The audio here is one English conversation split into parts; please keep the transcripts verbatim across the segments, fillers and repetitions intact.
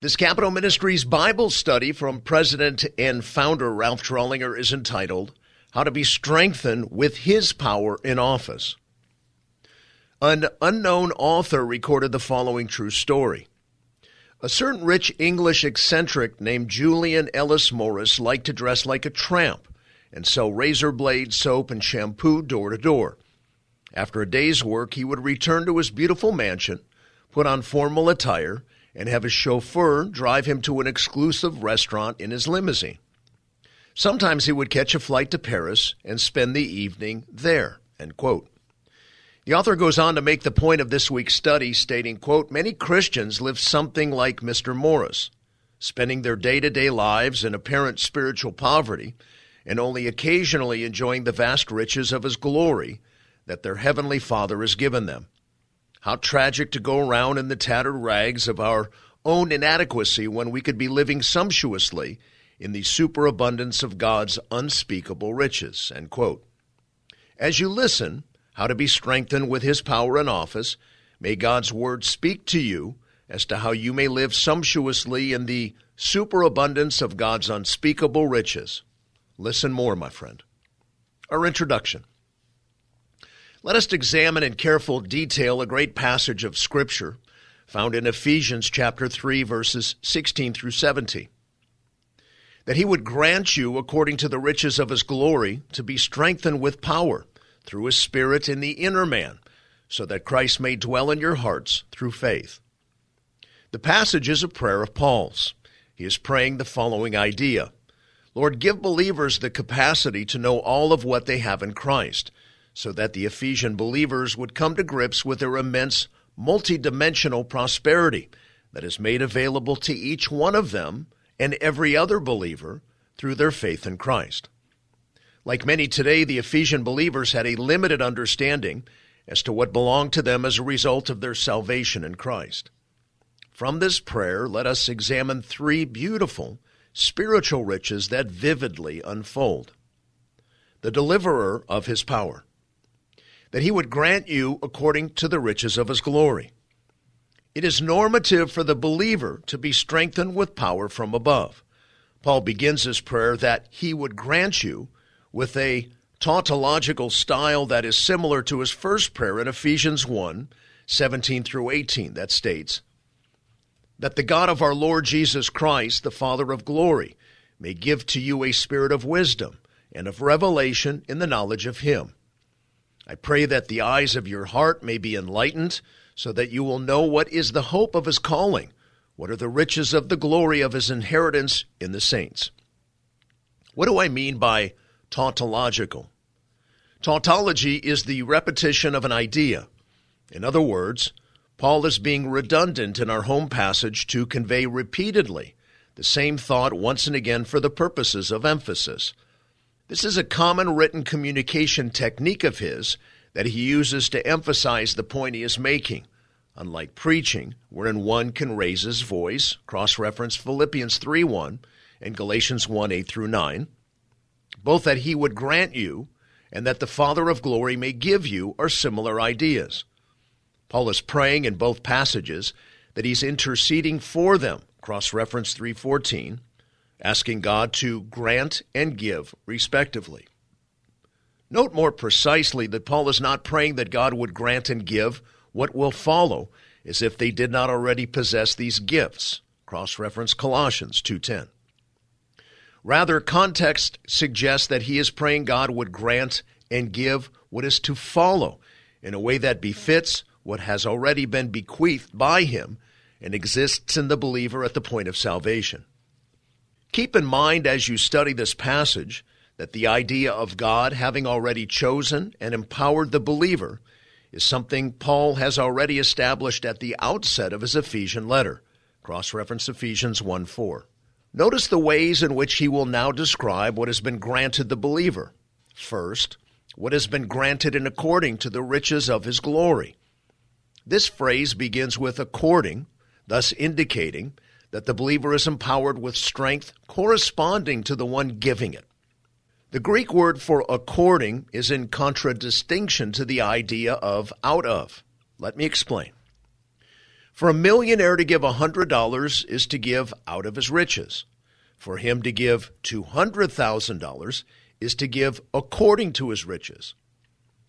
This Capitol Ministries Bible study from President and founder Ralph Trollinger is entitled, How to Be Strengthened with His Power in Office. An unknown author recorded the following true story. A certain rich English eccentric named Julian Ellis Morris liked to dress like a tramp and sell razor blades, soap, and shampoo door to door. After a day's work, he would return to his beautiful mansion, put on formal attire, and have his chauffeur drive him to an exclusive restaurant in his limousine. Sometimes he would catch a flight to Paris and spend the evening there, end quote. The author goes on to make the point of this week's study, stating, quote, many Christians live something like Mister Morris, spending their day-to-day lives in apparent spiritual poverty and only occasionally enjoying the vast riches of his glory that their heavenly Father has given them. How tragic to go around in the tattered rags of our own inadequacy when we could be living sumptuously in the superabundance of God's unspeakable riches, end quote. As you listen, how to be strengthened with His power and office, may God's Word speak to you as to how you may live sumptuously in the superabundance of God's unspeakable riches. Listen more, my friend. Our introduction. Let us examine in careful detail a great passage of Scripture found in Ephesians chapter three, verses sixteen through seventeen. That He would grant you, according to the riches of His glory, to be strengthened with power through His Spirit in the inner man, so that Christ may dwell in your hearts through faith. The passage is a prayer of Paul's. He is praying the following idea. Lord, give believers the capacity to know all of what they have in Christ, so that the Ephesian believers would come to grips with their immense multidimensional prosperity that is made available to each one of them and every other believer through their faith in Christ. Like many today, the Ephesian believers had a limited understanding as to what belonged to them as a result of their salvation in Christ. From this prayer, let us examine three beautiful spiritual riches that vividly unfold. The deliverer of His power. That He would grant you according to the riches of His glory. It is normative for the believer to be strengthened with power from above. Paul begins his prayer that He would grant you with a tautological style that is similar to his first prayer in Ephesians one, seventeen through eighteen, that states, that the God of our Lord Jesus Christ, the Father of glory, may give to you a spirit of wisdom and of revelation in the knowledge of Him. I pray that the eyes of your heart may be enlightened, so that you will know what is the hope of His calling, what are the riches of the glory of His inheritance in the saints. What do I mean by tautological? Tautology is the repetition of an idea. In other words, Paul is being redundant in our home passage to convey repeatedly the same thought once and again for the purposes of emphasis. This is a common written communication technique of his that he uses to emphasize the point he is making, unlike preaching, wherein one can raise his voice, cross-reference Philippians three one and Galatians one eight through nine, both that He would grant you and that the Father of glory may give you are similar ideas. Paul is praying in both passages that he's interceding for them, cross-reference three fourteen, asking God to grant and give, respectively. Note more precisely that Paul is not praying that God would grant and give what will follow as if they did not already possess these gifts, cross-reference Colossians two ten. Rather, context suggests that he is praying God would grant and give what is to follow in a way that befits what has already been bequeathed by Him and exists in the believer at the point of salvation. Keep in mind as you study this passage that the idea of God having already chosen and empowered the believer is something Paul has already established at the outset of his Ephesian letter, cross-reference Ephesians one four. Notice the ways in which he will now describe what has been granted the believer. First, what has been granted in according to the riches of His glory. This phrase begins with according, thus indicating that the believer is empowered with strength corresponding to the one giving it. The Greek word for according is in contradistinction to the idea of out of. Let me explain. For a millionaire to give one hundred dollars is to give out of his riches. For him to give two hundred thousand dollars is to give according to his riches.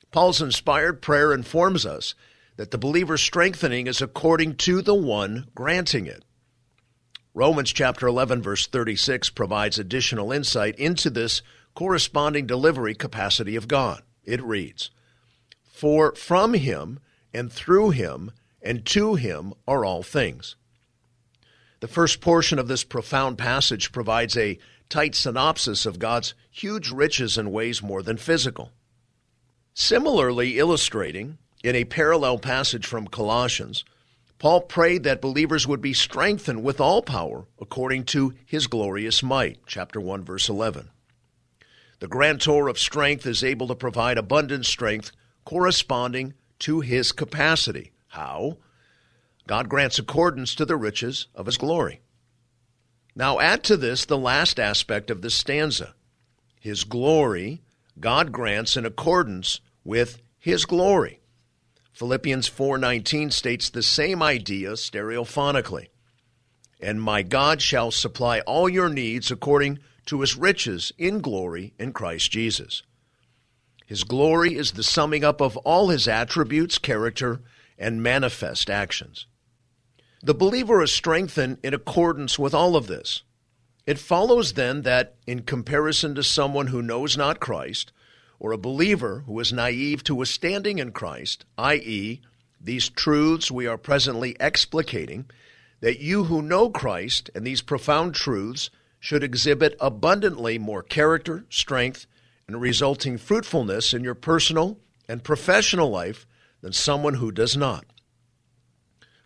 Paul's inspired prayer informs us that the believer's strengthening is according to the one granting it. Romans chapter eleven, verse thirty-six provides additional insight into this corresponding delivery capacity of God. It reads, "For from him and through him and to him are all things." The first portion of this profound passage provides a tight synopsis of God's huge riches in ways more than physical. Similarly illustrating, in a parallel passage from Colossians, Paul prayed that believers would be strengthened with all power according to his glorious might, chapter one, verse eleven. The grantor of strength is able to provide abundant strength corresponding to his capacity. How? God grants accordance to the riches of his glory. Now add to this the last aspect of this stanza. His glory, God grants in accordance with his glory. Philippians four nineteen states the same idea stereophonically. And my God shall supply all your needs according to his riches in glory in Christ Jesus. His glory is the summing up of all his attributes, character, and manifest actions. The believer is strengthened in accordance with all of this. It follows then that in comparison to someone who knows not Christ, or a believer who is naive to a standing in Christ, that is, these truths we are presently explicating, that you who know Christ and these profound truths should exhibit abundantly more character, strength, and resulting fruitfulness in your personal and professional life than someone who does not.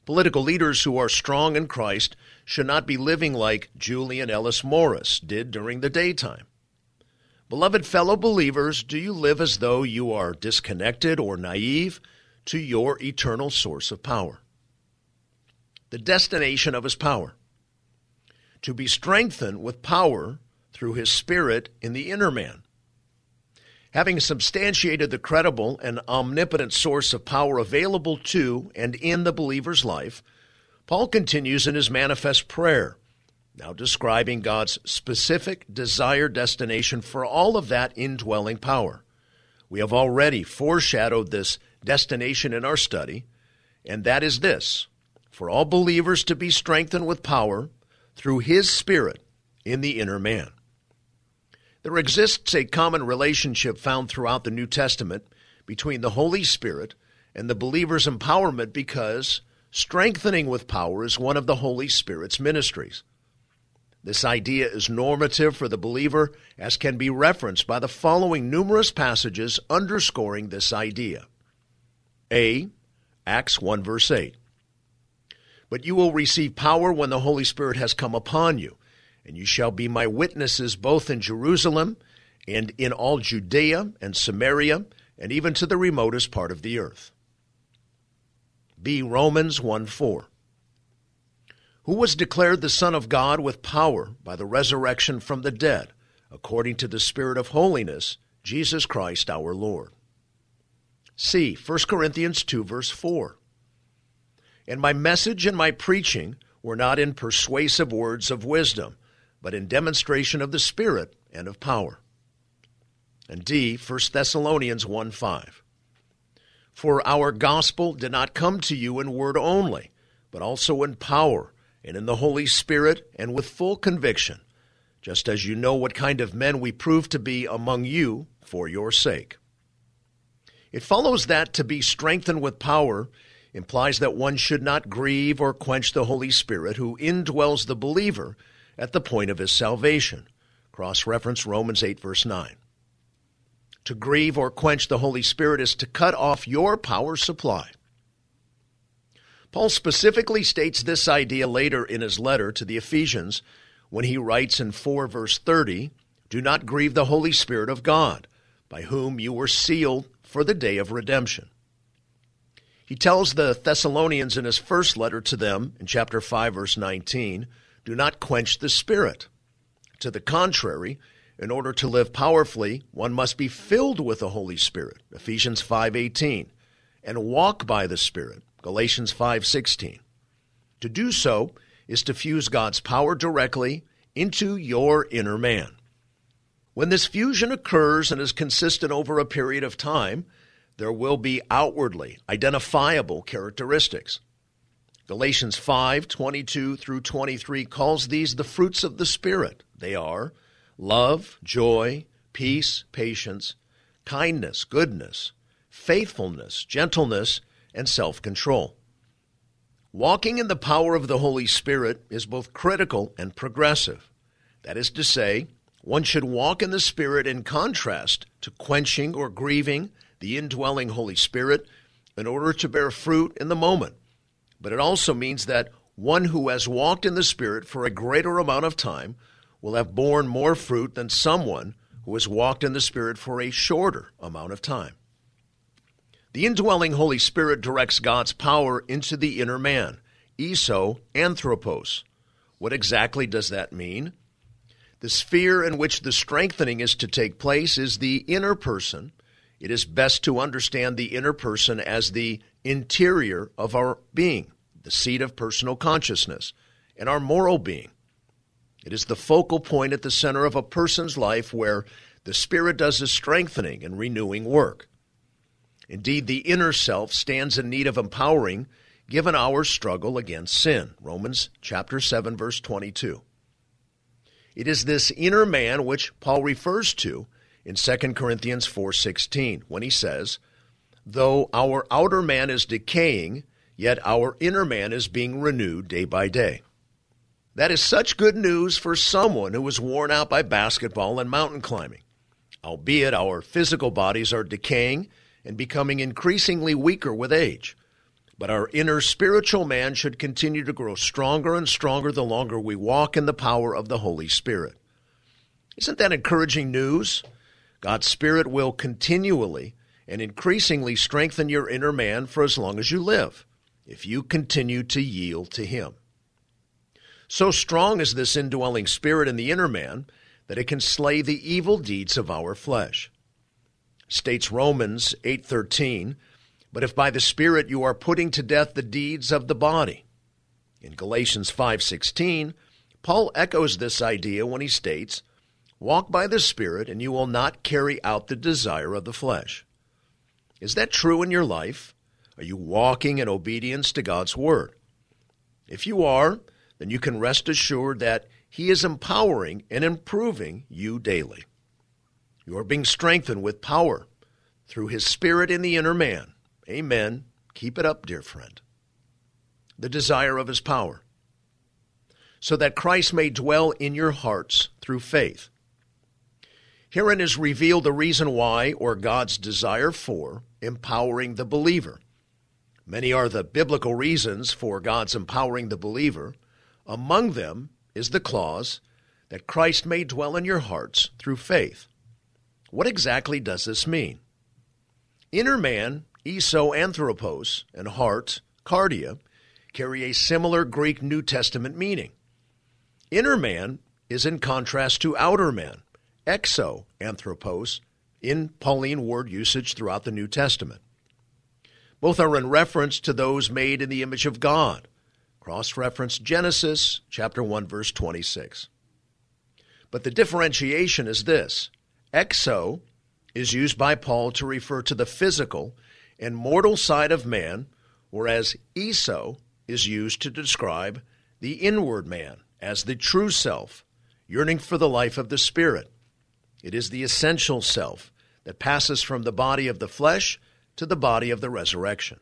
Political leaders who are strong in Christ should not be living like Julian Ellis Morris did during the daytime. Beloved fellow believers, do you live as though you are disconnected or naive to your eternal source of power? The destination of his power. To be strengthened with power through his Spirit in the inner man. Having substantiated the credible and omnipotent source of power available to and in the believer's life, Paul continues in his manifest prayer, now describing God's specific desired destination for all of that indwelling power. We have already foreshadowed this destination in our study, and that is this, for all believers to be strengthened with power through his Spirit in the inner man. There exists a common relationship found throughout the New Testament between the Holy Spirit and the believer's empowerment because strengthening with power is one of the Holy Spirit's ministries. This idea is normative for the believer, as can be referenced by the following numerous passages underscoring this idea. A. Acts one, verse eight. But you will receive power when the Holy Spirit has come upon you, and you shall be my witnesses both in Jerusalem and in all Judea and Samaria, and even to the remotest part of the earth. B. Romans one, four. Who was declared the Son of God with power by the resurrection from the dead, according to the Spirit of holiness, Jesus Christ our Lord. C. First Corinthians two, verse four. And my message and my preaching were not in persuasive words of wisdom, but in demonstration of the Spirit and of power. And D. First Thessalonians one, five. For our gospel did not come to you in word only, but also in power, and in the Holy Spirit, and with full conviction, just as you know what kind of men we prove to be among you for your sake. It follows that to be strengthened with power implies that one should not grieve or quench the Holy Spirit who indwells the believer at the point of his salvation. Cross-reference Romans eight, verse nine. To grieve or quench the Holy Spirit is to cut off your power supply. Paul specifically states this idea later in his letter to the Ephesians when he writes in four, verse thirty, "Do not grieve the Holy Spirit of God, by whom you were sealed for the day of redemption." He tells the Thessalonians in his first letter to them in chapter five, verse nineteen, "Do not quench the Spirit. To the contrary, in order to live powerfully, one must be filled with the Holy Spirit," Ephesians five eighteen, "and walk by the Spirit," Galatians five sixteen. To do so is to fuse God's power directly into your inner man. When this fusion occurs and is consistent over a period of time, there will be outwardly identifiable characteristics. Galatians five twenty-two through twenty-three calls these the fruits of the Spirit. They are love, joy, peace, patience, kindness, goodness, faithfulness, gentleness, and self-control. Walking in the power of the Holy Spirit is both critical and progressive. That is to say, one should walk in the Spirit in contrast to quenching or grieving the indwelling Holy Spirit in order to bear fruit in the moment. But it also means that one who has walked in the Spirit for a greater amount of time will have borne more fruit than someone who has walked in the Spirit for a shorter amount of time. The indwelling Holy Spirit directs God's power into the inner man, eso anthropos. What exactly does that mean? The sphere in which the strengthening is to take place is the inner person. It is best to understand the inner person as the interior of our being, the seat of personal consciousness, and our moral being. It is the focal point at the center of a person's life where the Spirit does the strengthening and renewing work. Indeed, the inner self stands in need of empowering, given our struggle against sin. Romans chapter seven, verse twenty-two. It is this inner man which Paul refers to in Second Corinthians four sixteen, when he says, "Though our outer man is decaying, yet our inner man is being renewed day by day." That is such good news for someone who is worn out by basketball and mountain climbing. Albeit our physical bodies are decaying and becoming increasingly weaker with age, but our inner spiritual man should continue to grow stronger and stronger the longer we walk in the power of the Holy Spirit. Isn't that encouraging news? God's Spirit will continually and increasingly strengthen your inner man for as long as you live, if you continue to yield to Him. So strong is this indwelling Spirit in the inner man that it can slay the evil deeds of our flesh. States Romans eight thirteen, "But if by the Spirit you are putting to death the deeds of the body." In Galatians five sixteen, Paul echoes this idea when he states, "Walk by the Spirit, and you will not carry out the desire of the flesh." Is that true in your life? Are you walking in obedience to God's Word? If you are, then you can rest assured that He is empowering and improving you daily. You are being strengthened with power through His Spirit in the inner man. Amen. Keep it up, dear friend. The desire of His power, so that Christ may dwell in your hearts through faith. Herein is revealed the reason why, or God's desire for, empowering the believer. Many are the biblical reasons for God's empowering the believer. Among them is the clause that Christ may dwell in your hearts through faith. What exactly does this mean? Inner man, eso anthropos, and heart, cardia, carry a similar Greek New Testament meaning. Inner man is in contrast to outer man, exo anthropos, in Pauline word usage throughout the New Testament. Both are in reference to those made in the image of God. Cross-reference Genesis chapter one, verse twenty-six. But the differentiation is this. Exo is used by Paul to refer to the physical and mortal side of man, whereas eso is used to describe the inward man as the true self, yearning for the life of the Spirit. It is the essential self that passes from the body of the flesh to the body of the resurrection.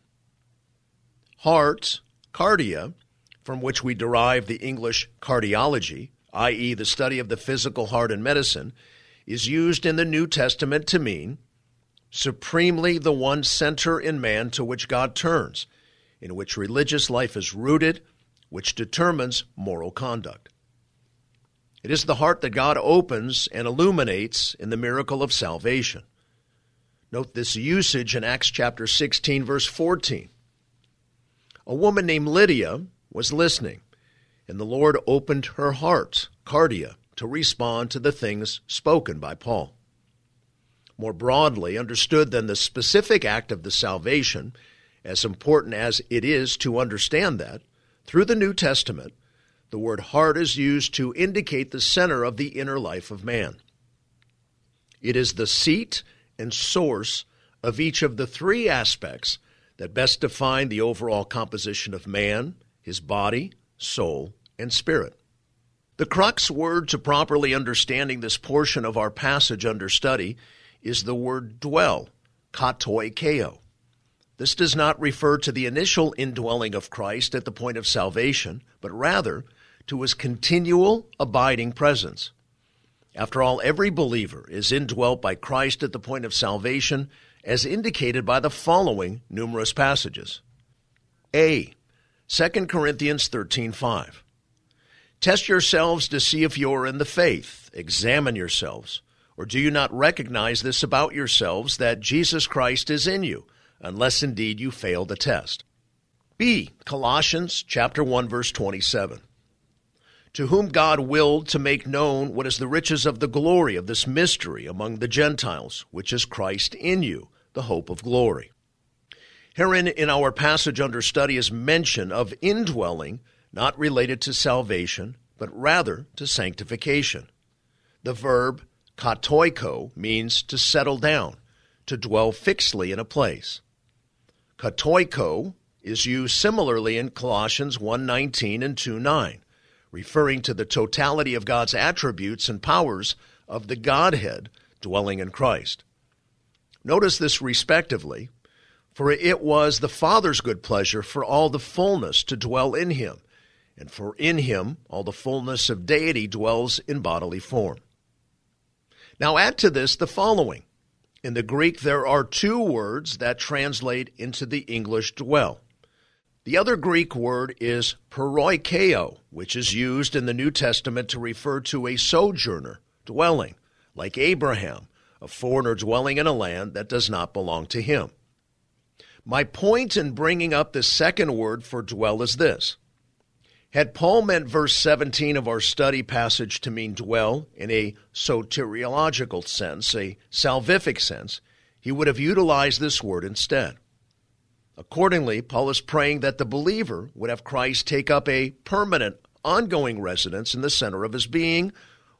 Heart, cardia, from which we derive the English cardiology, that is the study of the physical heart in medicine, is used in the New Testament to mean supremely the one center in man to which God turns, in which religious life is rooted, which determines moral conduct. It is the heart that God opens and illuminates in the miracle of salvation. Note this usage in Acts chapter sixteen, verse fourteen. A woman named Lydia was listening, and the Lord opened her heart, cardia, to respond to the things spoken by Paul. More broadly understood than the specific act of the salvation, as important as it is to understand that, Through the New Testament, the word heart is used to indicate the center of the inner life of man. It is the seat and source of each of the three aspects that best define the overall composition of man, his body, soul, and spirit. The crux word to properly understanding this portion of our passage under study is the word dwell, katoikeo. This does not refer to the initial indwelling of Christ at the point of salvation, but rather to his continual abiding presence. After all, every believer is indwelt by Christ at the point of salvation, as indicated by the following numerous passages. A. Second Corinthians thirteen five. Test yourselves to see if you are in the faith. Examine yourselves. Or do you not recognize this about yourselves, that Jesus Christ is in you, unless indeed you fail the test? B. Colossians chapter one, verse twenty-seven. To whom God willed to make known what is the riches of the glory of this mystery among the Gentiles, which is Christ in you, the hope of glory. Herein in our passage under study is mention of indwelling, not related to salvation, but rather to sanctification. The verb katoiko means to settle down, to dwell fixedly in a place. Katoiko is used similarly in Colossians one nineteen and two nine. Referring to the totality of God's attributes and powers of the Godhead dwelling in Christ. Notice this respectively, for it was the Father's good pleasure for all the fullness to dwell in him, and for in him all the fullness of deity dwells in bodily form. Now add to this the following. In the Greek there are two words that translate into the English dwell. The other Greek word is paroikeo, which is used in the New Testament to refer to a sojourner dwelling, like Abraham, a foreigner dwelling in a land that does not belong to him. My point in bringing up the second word for dwell is this. Had Paul meant verse seventeen of our study passage to mean dwell in a soteriological sense, a salvific sense, he would have utilized this word instead. Accordingly, Paul is praying that the believer would have Christ take up a permanent, ongoing residence in the center of his being,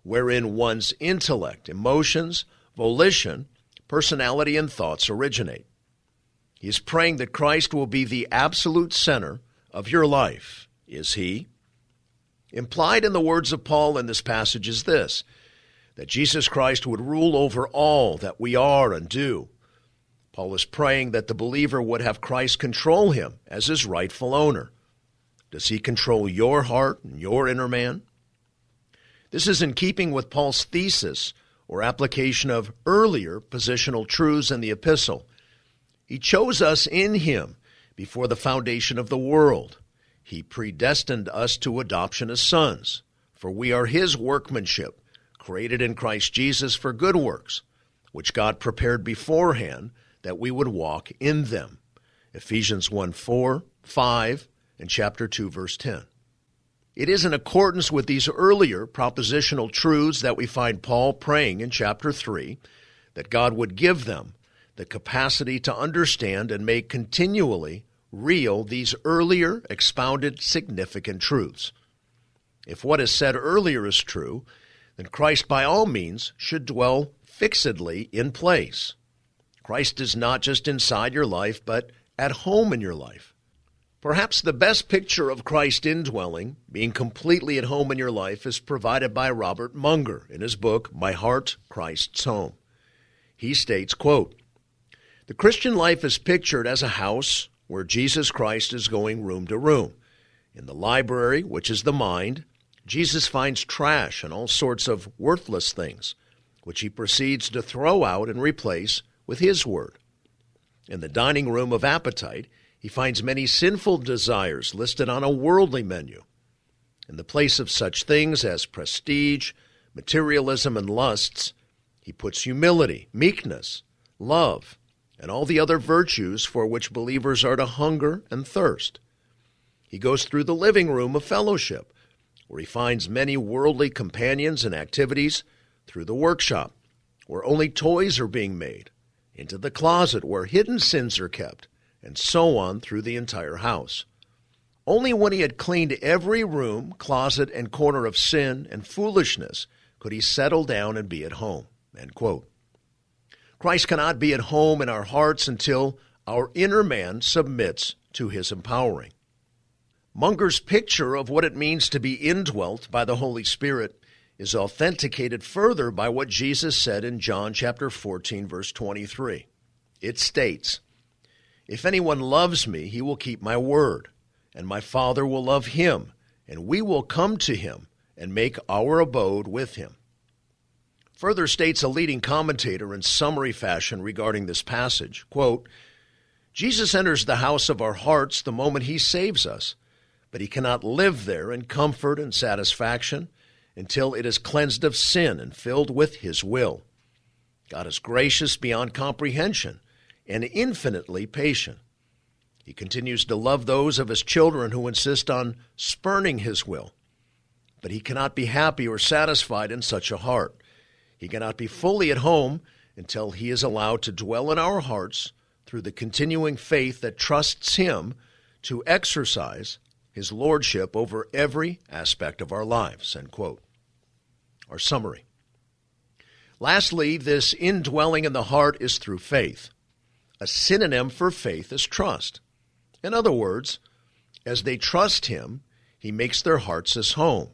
wherein one's intellect, emotions, volition, personality, and thoughts originate. He is praying that Christ will be the absolute center of your life. Is he? Implied in the words of Paul in this passage is this, that Jesus Christ would rule over all that we are and do. Paul is praying that the believer would have Christ control him as his rightful owner. Does he control your heart and your inner man? This is in keeping with Paul's thesis or application of earlier positional truths in the epistle. He chose us in him before the foundation of the world. He predestined us to adoption as sons, for we are his workmanship, created in Christ Jesus for good works, which God prepared beforehand, that we would walk in them. Ephesians one four, five, and chapter two, verse ten. It is in accordance with these earlier propositional truths that we find Paul praying in chapter three that God would give them the capacity to understand and make continually real these earlier expounded significant truths. If what is said earlier is true, then Christ by all means should dwell fixedly in place. Christ is not just inside your life, but at home in your life. Perhaps the best picture of Christ indwelling, being completely at home in your life, is provided by Robert Munger in his book, My Heart, Christ's Home. He states, quote, "The Christian life is pictured as a house where Jesus Christ is going room to room. In the library, which is the mind, Jesus finds trash and all sorts of worthless things, which he proceeds to throw out and replace with his word. In the dining room of appetite, he finds many sinful desires listed on a worldly menu. In the place of such things as prestige, materialism, and lusts, he puts humility, meekness, love, and all the other virtues for which believers are to hunger and thirst. He goes through the living room of fellowship, where he finds many worldly companions and activities, through the workshop, where only toys are being made, into the closet where hidden sins are kept, and so on through the entire house. Only when he had cleaned every room, closet, and corner of sin and foolishness could he settle down and be at home." End quote. Christ cannot be at home in our hearts until our inner man submits to his empowering. Munger's picture of what it means to be indwelt by the Holy Spirit is authenticated further by what Jesus said in John chapter fourteen, verse twenty-three. It states, "If anyone loves me, he will keep my word, and my Father will love him, and we will come to him and make our abode with him." Further states a leading commentator in summary fashion regarding this passage, quote, "Jesus enters the house of our hearts the moment he saves us, but he cannot live there in comfort and satisfaction until it is cleansed of sin and filled with his will. God is gracious beyond comprehension and infinitely patient. He continues to love those of his children who insist on spurning his will, but he cannot be happy or satisfied in such a heart. He cannot be fully at home until he is allowed to dwell in our hearts through the continuing faith that trusts him to exercise his lordship over every aspect of our lives," end quote. Our summary. Lastly, this indwelling in the heart is through faith. A synonym for faith is trust. In other words, as they trust him, he makes their hearts his home.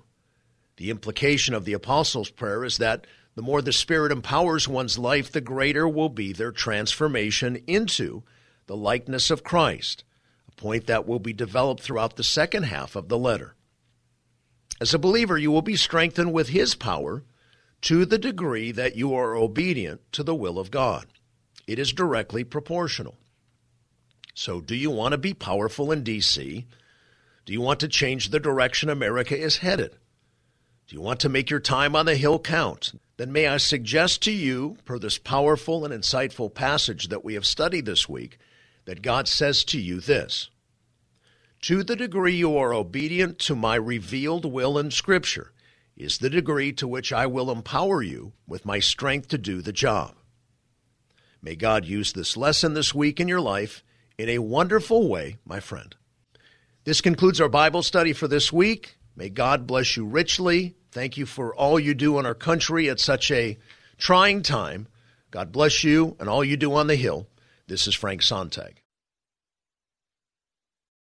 The implication of the Apostles' Prayer is that the more the Spirit empowers one's life, the greater will be their transformation into the likeness of Christ, point that will be developed throughout the second half of the letter. As a believer, you will be strengthened with his power to the degree that you are obedient to the will of God. It is directly proportional. So do you want to be powerful in D C? Do you want to change the direction America is headed? Do you want to make your time on the Hill count? Then may I suggest to you, per this powerful and insightful passage that we have studied this week, that God says to you this: to the degree you are obedient to my revealed will in Scripture is the degree to which I will empower you with my strength to do the job. May God use this lesson this week in your life in a wonderful way, my friend. This concludes our Bible study for this week. May God bless you richly. Thank you for all you do in our country at such a trying time. God bless you and all you do on the Hill. This is Frank Sontag.